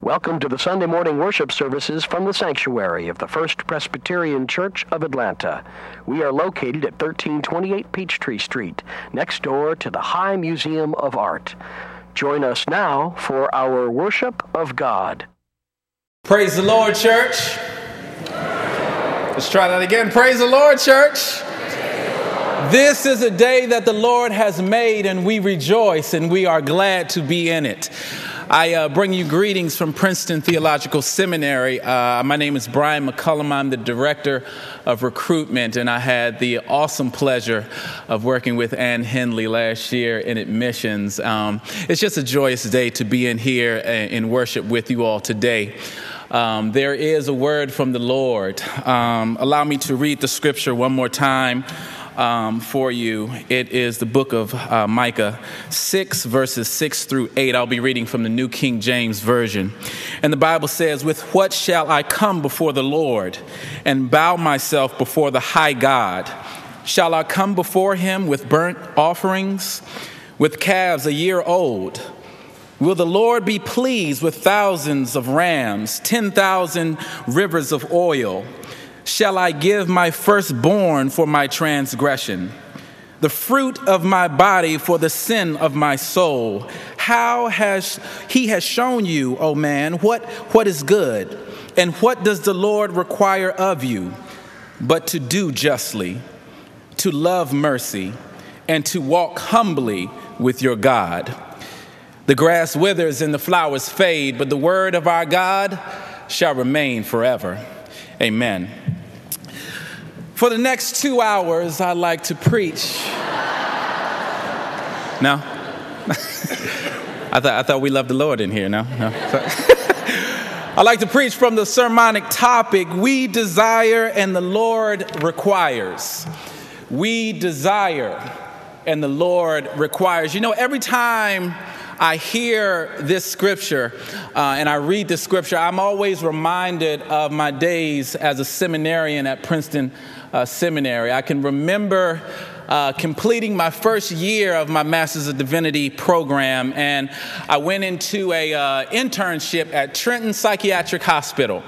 Welcome to the Sunday morning worship services from the sanctuary of the First Presbyterian Church of Atlanta. We are located at 1328 Peachtree Street, next door to the High Museum of Art. Join us now for our worship of God. Praise the Lord, church. Let's try that again. Praise the Lord, church. This is a day that the Lord has made, and we rejoice and we are glad to be in it. I bring you greetings from Princeton Theological Seminary. My name is Brian McCullum. I'm the director of recruitment, and I had the awesome pleasure of working with Ann Henley last year in admissions. It's just a joyous day to be in here in worship with you all today. There is a word from the Lord. Allow me to read the scripture one more time. For you. It is the book of Micah 6, verses 6 through 8. I'll be reading from the New King James Version. And the Bible says, "With what shall I come before the Lord and bow myself before the high God? Shall I come before him with burnt offerings, with calves a year old? Will the Lord be pleased with thousands of rams, 10,000 rivers of oil? Shall I give my firstborn for my transgression, the fruit of my body for the sin of my soul? How has he has shown you, O man, what is good, and what does the Lord require of you, but to do justly, to love mercy, and to walk humbly with your God. The grass withers and the flowers fade, but the word of our God shall remain forever." Amen. For the next 2 hours, I'd like to preach. No? I thought we loved the Lord in here. No? I'd like to preach from the sermonic topic, "We Desire and the Lord Requires." We desire and the Lord requires. You know, every time I hear this scripture and I read this scripture, I'm always reminded of my days as a seminarian at Princeton Seminary. I can remember completing my first year of my Master's of Divinity program, and I went into an internship at Trenton Psychiatric Hospital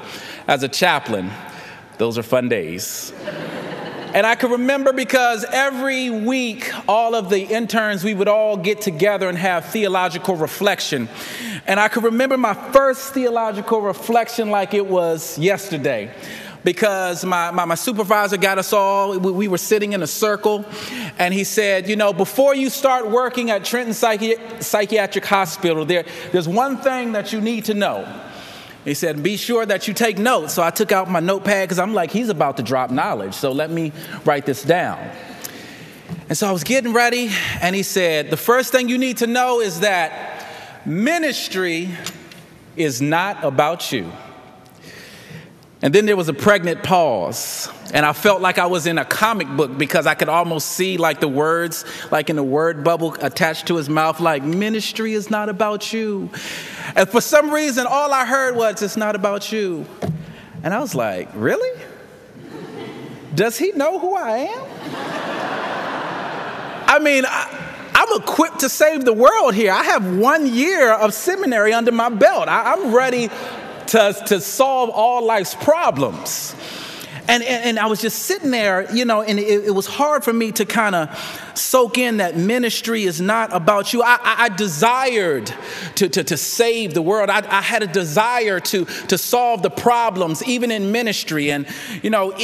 as a chaplain. Those are fun days. And I can remember because every week, all of the interns, we would all get together and have theological reflection. And I can remember my first theological reflection like it was yesterday, because my supervisor got us all, we were sitting in a circle, and he said, you know, before you start working at Trenton Psychiatric Hospital, there's one thing that you need to know. He said, be sure that you take notes. So I took out my notepad because I'm like, he's about to drop knowledge. So let me write this down. And so I was getting ready. And he said, the first thing you need to know is that ministry is not about you. And then there was a pregnant pause. And I felt like I was in a comic book because I could almost see like the words, like in the word bubble attached to his mouth, like ministry is not about you. And for some reason, all I heard was, it's not about you. And I was like, really? Does he know who I am? I mean, I'm equipped to save the world here. I have 1 year of seminary under my belt. I'm ready to solve all life's problems. And I was just sitting there, you know, and it was hard for me to kind of soak in that ministry is not about you. I desired to save the world. I had a desire to solve the problems, even in ministry. And, you know,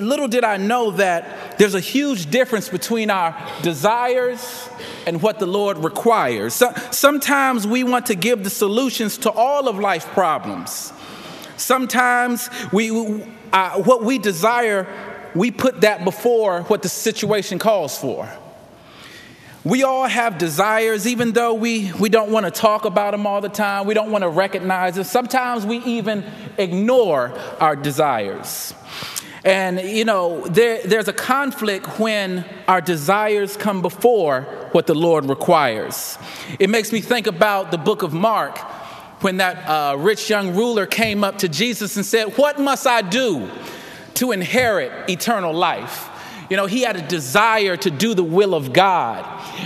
little did I know that there's a huge difference between our desires and what the Lord requires. So, sometimes we want to give the solutions to all of life's problems. Sometimes what we desire, we put that before what the situation calls for. We all have desires, even though we don't want to talk about them all the time. We don't want to recognize them. Sometimes we even ignore our desires. And, you know, there's a conflict when our desires come before what the Lord requires. It makes me think about the book of Mark, when that rich young ruler came up to Jesus and said, what must I do to inherit eternal life? You know, he had a desire to do the will of God.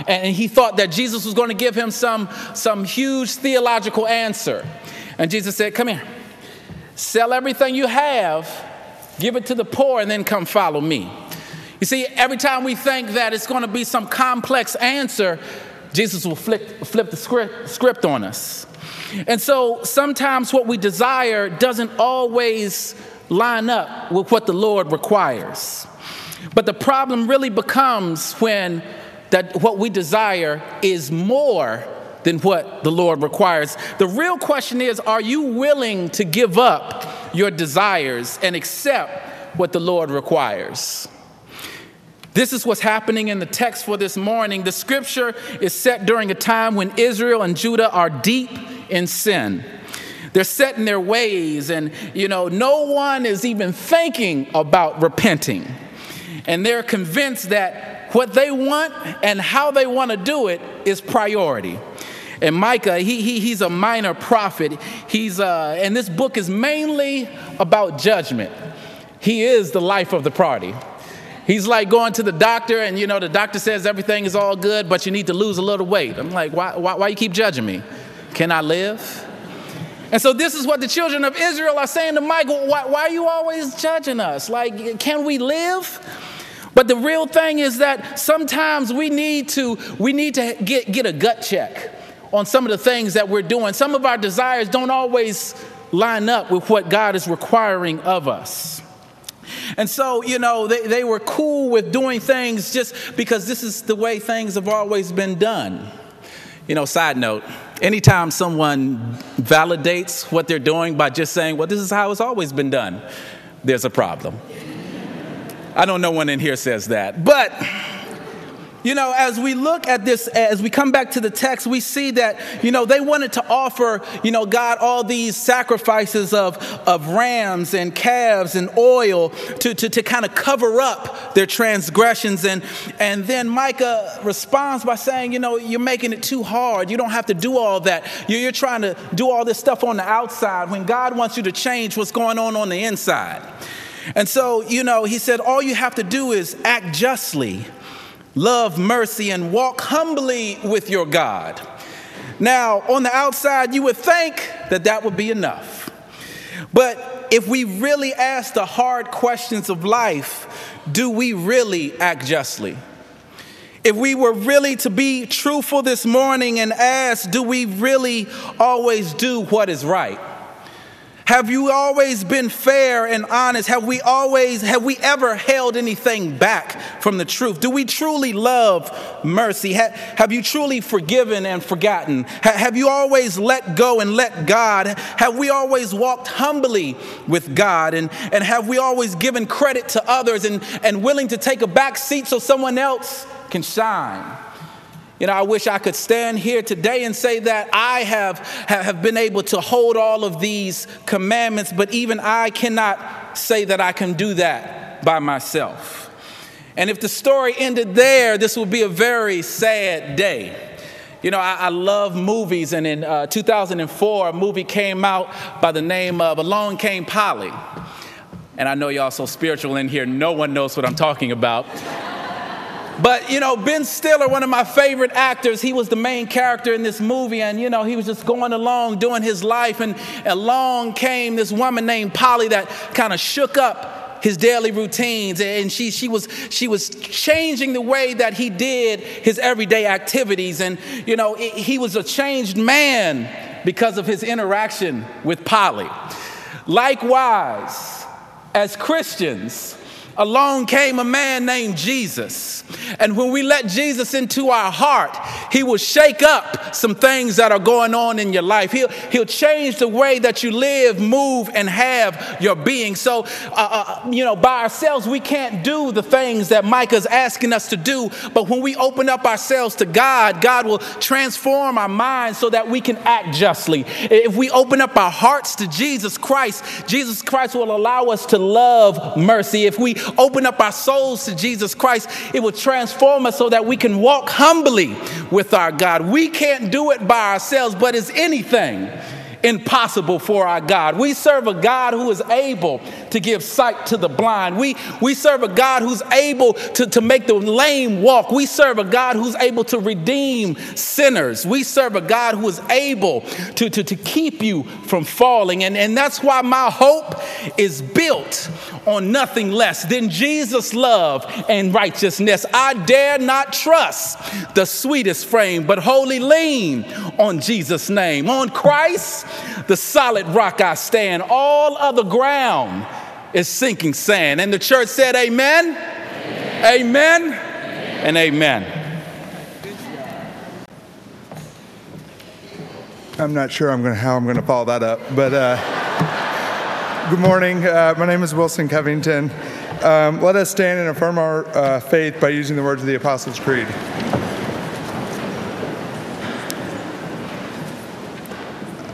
And he thought that Jesus was going to give him some huge theological answer. And Jesus said, come here. Sell everything you have, give it to the poor, and then come follow me. You see, every time we think that it's going to be some complex answer, Jesus will flip the script on us. And so sometimes what we desire doesn't always line up with what the Lord requires. But the problem really becomes when that what we desire is more than what the Lord requires. The real question is, are you willing to give up your desires and accept what the Lord requires? This is what's happening in the text for this morning. The scripture is set during a time when Israel and Judah are deep in sin. They're set in their ways, and no one is even thinking about repenting. And they're convinced that what they want and how they want to do it is priority. And Micah, he's a minor prophet. And this book is mainly about judgment. He is the life of the party. He's like going to the doctor, and the doctor says everything is all good, but you need to lose a little weight. I'm like, why you keep judging me? Can I live? And so this is what the children of Israel are saying to Micah. Why are you always judging us? Like, can we live? But the real thing is that sometimes we need to get a gut check on some of the things that we're doing. Some of our desires don't always line up with what God is requiring of us. And so, they were cool with doing things just because this is the way things have always been done. Side note, anytime someone validates what they're doing by just saying, well, this is how it's always been done, there's a problem. I don't know one in here says that, but... as we look at this, as we come back to the text, we see that, they wanted to offer, God all these sacrifices of rams and calves and oil to kind of cover up their transgressions. And then Micah responds by saying, you're making it too hard. You don't have to do all that. You're trying to do all this stuff on the outside when God wants you to change what's going on the inside. And so, he said, all you have to do is act justly, love mercy, and walk humbly with your God. Now, on the outside, you would think that would be enough. But if we really ask the hard questions of life, do we really act justly? If we were really to be truthful this morning and ask, do we really always do what is right? Have you always been fair and honest? Have we ever held anything back from the truth? Do we truly love mercy? Have you truly forgiven and forgotten? Have you always let go and let God? Have we always walked humbly with God? And have we always given credit to others and willing to take a back seat so someone else can shine? I wish I could stand here today and say that I have been able to hold all of these commandments, but even I cannot say that I can do that by myself. And if the story ended there, this would be a very sad day. I love movies, and in 2004, a movie came out by the name of Along Came Polly. And I know y'all so spiritual in here, no one knows what I'm talking about. But, Ben Stiller, one of my favorite actors, he was the main character in this movie. And, he was just going along doing his life. And along came this woman named Polly that kind of shook up his daily routines. And she was changing the way that he did his everyday activities. And, he was a changed man because of his interaction with Polly. Likewise, as Christians, along came a man named Jesus. And when we let Jesus into our heart, he will shake up some things that are going on in your life. He'll change the way that you live, move, and have your being. So, by ourselves, we can't do the things that Micah's asking us to do. But when we open up ourselves to God, God will transform our minds so that we can act justly. If we open up our hearts to Jesus Christ will allow us to love mercy. If we open up our souls to Jesus Christ, it will transform us so that we can walk humbly with our God. We can't do it by ourselves, but it's anything impossible for our God. We serve a God who is able to give sight to the blind. We serve a God who's able to make the lame walk. We serve a God who's able to redeem sinners. We serve a God who is able to keep you from falling. And that's why my hope is built on nothing less than Jesus' love and righteousness. I dare not trust the sweetest frame, but wholly lean on Jesus' name. On Christ, the solid rock I stand. All other ground is sinking sand. And the church said, amen, amen, amen, and amen. I'm not sure how I'm going to follow that up, but good morning. My name is Wilson Covington. Let us stand and affirm our faith by using the words of the Apostles' Creed.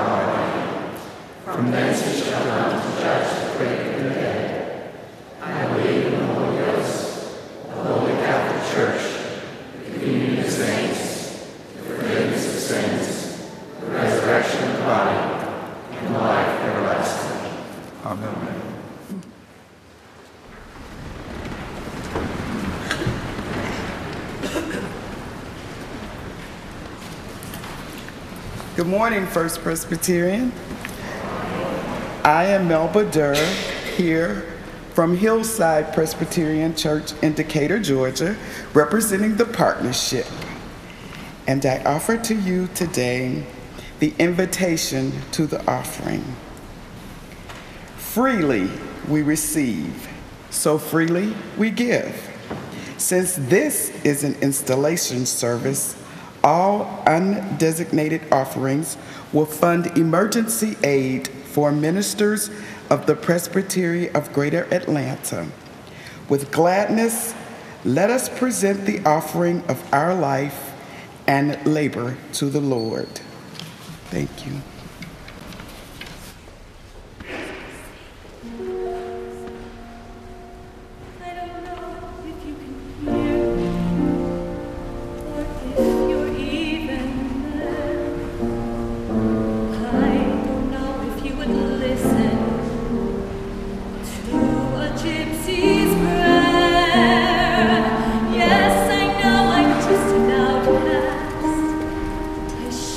Almighty. From thence He shall come to judge the quick and the dead. I believe in the Holy Ghost, the Holy Catholic Church, the communion of saints, the forgiveness of sins, the resurrection of the body, and life everlasting. Amen. Good morning, First Presbyterian. I am Melba Durr, here from Hillside Presbyterian Church in Decatur, Georgia, representing the partnership. And I offer to you today the invitation to the offering. Freely we receive, so freely we give. Since this is an installation service, all undesignated offerings will fund emergency aid for ministers of the Presbytery of Greater Atlanta. With gladness, let us present the offering of our life and labor to the Lord. Thank you.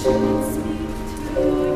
It speaks to you.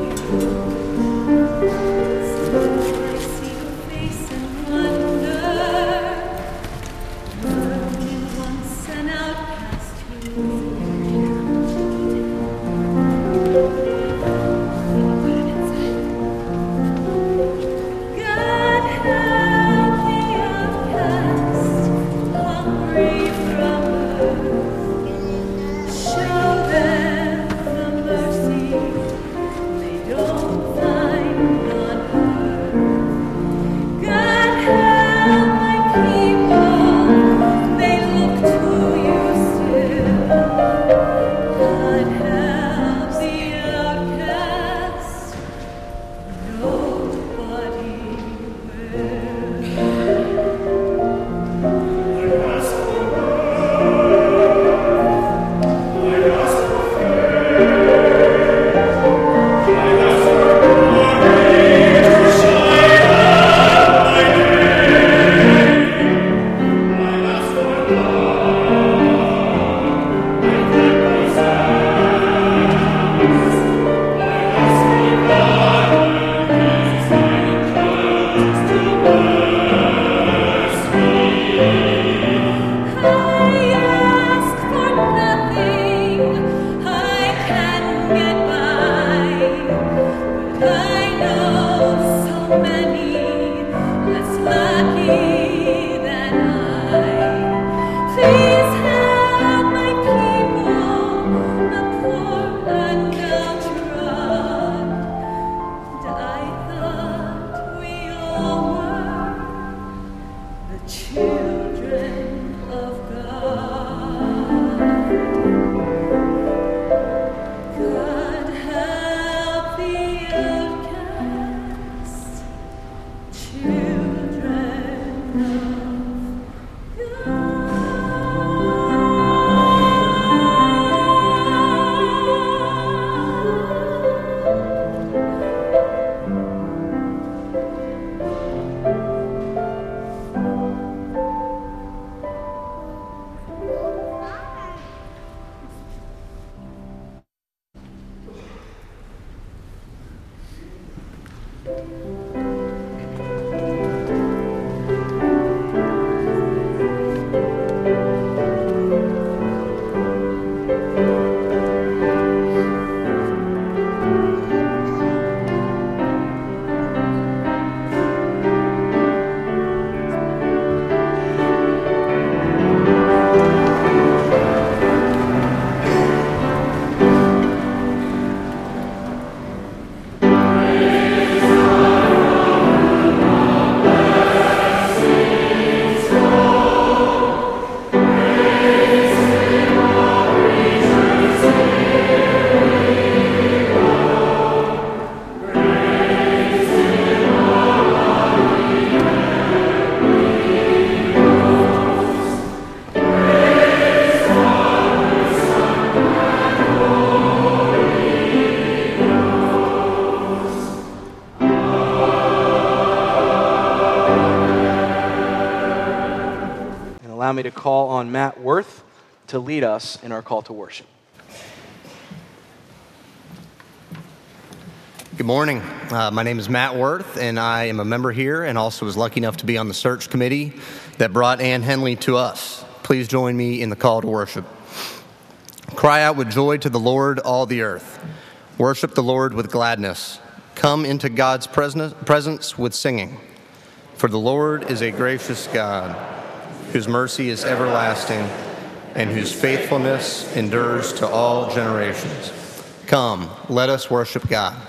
Me to call on Matt Worth to lead us in our call to worship. Good morning. My name is Matt Worth, and I am a member here and also was lucky enough to be on the search committee that brought Ann Henley to us. Please join me in the call to worship. Cry out with joy to the Lord, all the earth. Worship the Lord with gladness. Come into God's presence with singing. For the Lord is a gracious God, whose mercy is everlasting, and whose faithfulness endures to all generations. Come, let us worship God.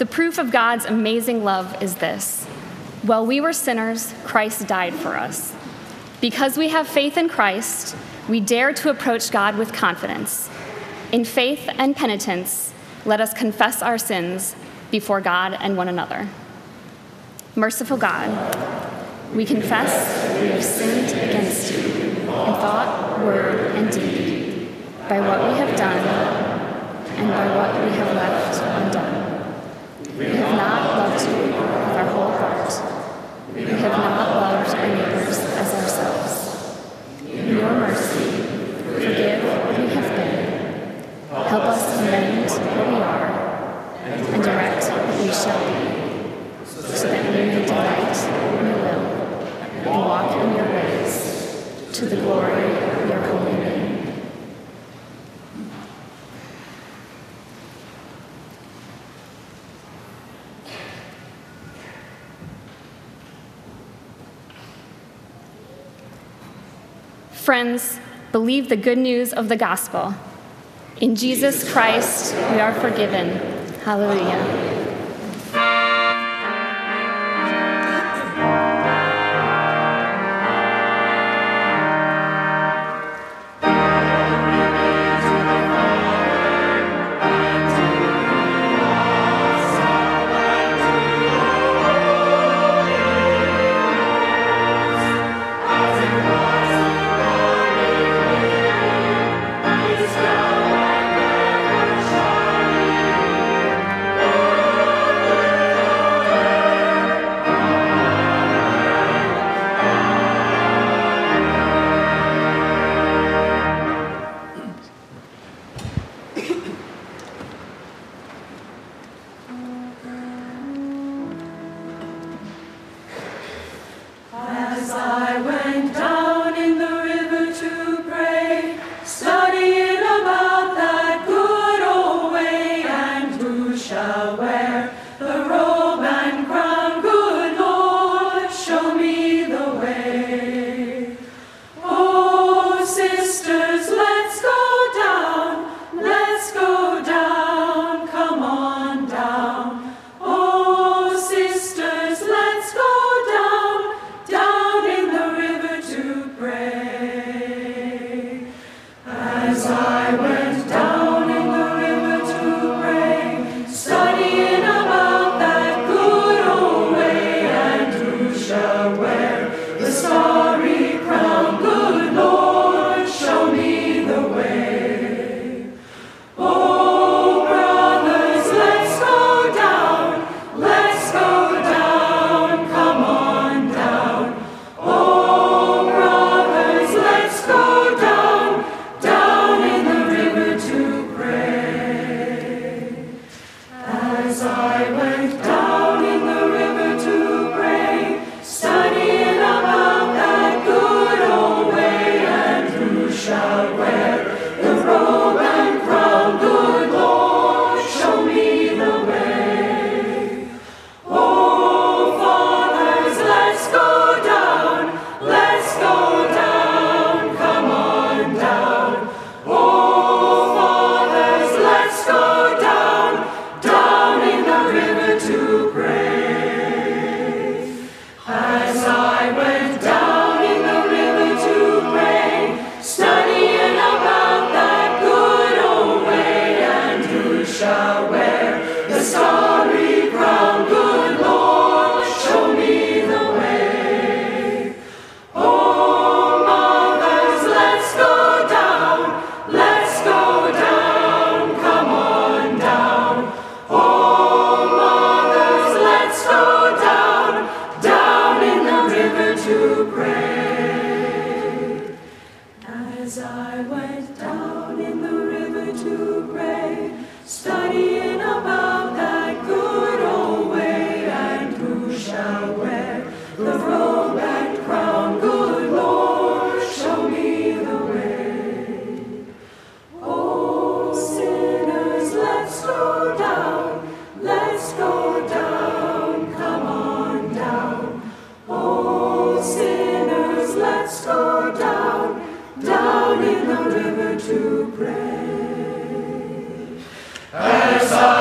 The proof of God's amazing love is this: while we were sinners, Christ died for us. Because we have faith in Christ, we dare to approach God with confidence. In faith and penitence, let us confess our sins before God and one another. Merciful God, we confess we have sinned against you in thought, word, and deed, by what we have done and by what we have left undone. We have not loved you with our whole heart. We have not loved our neighbors as ourselves. In your mercy, forgive what we have been. Help us to mend what we are and direct what we shall be, so that we may delight in your will and walk in your ways, to the glory of your holy name. Friends, believe the good news of the gospel. In Jesus Christ, we are forgiven. Hallelujah. Down in the river to pray. As I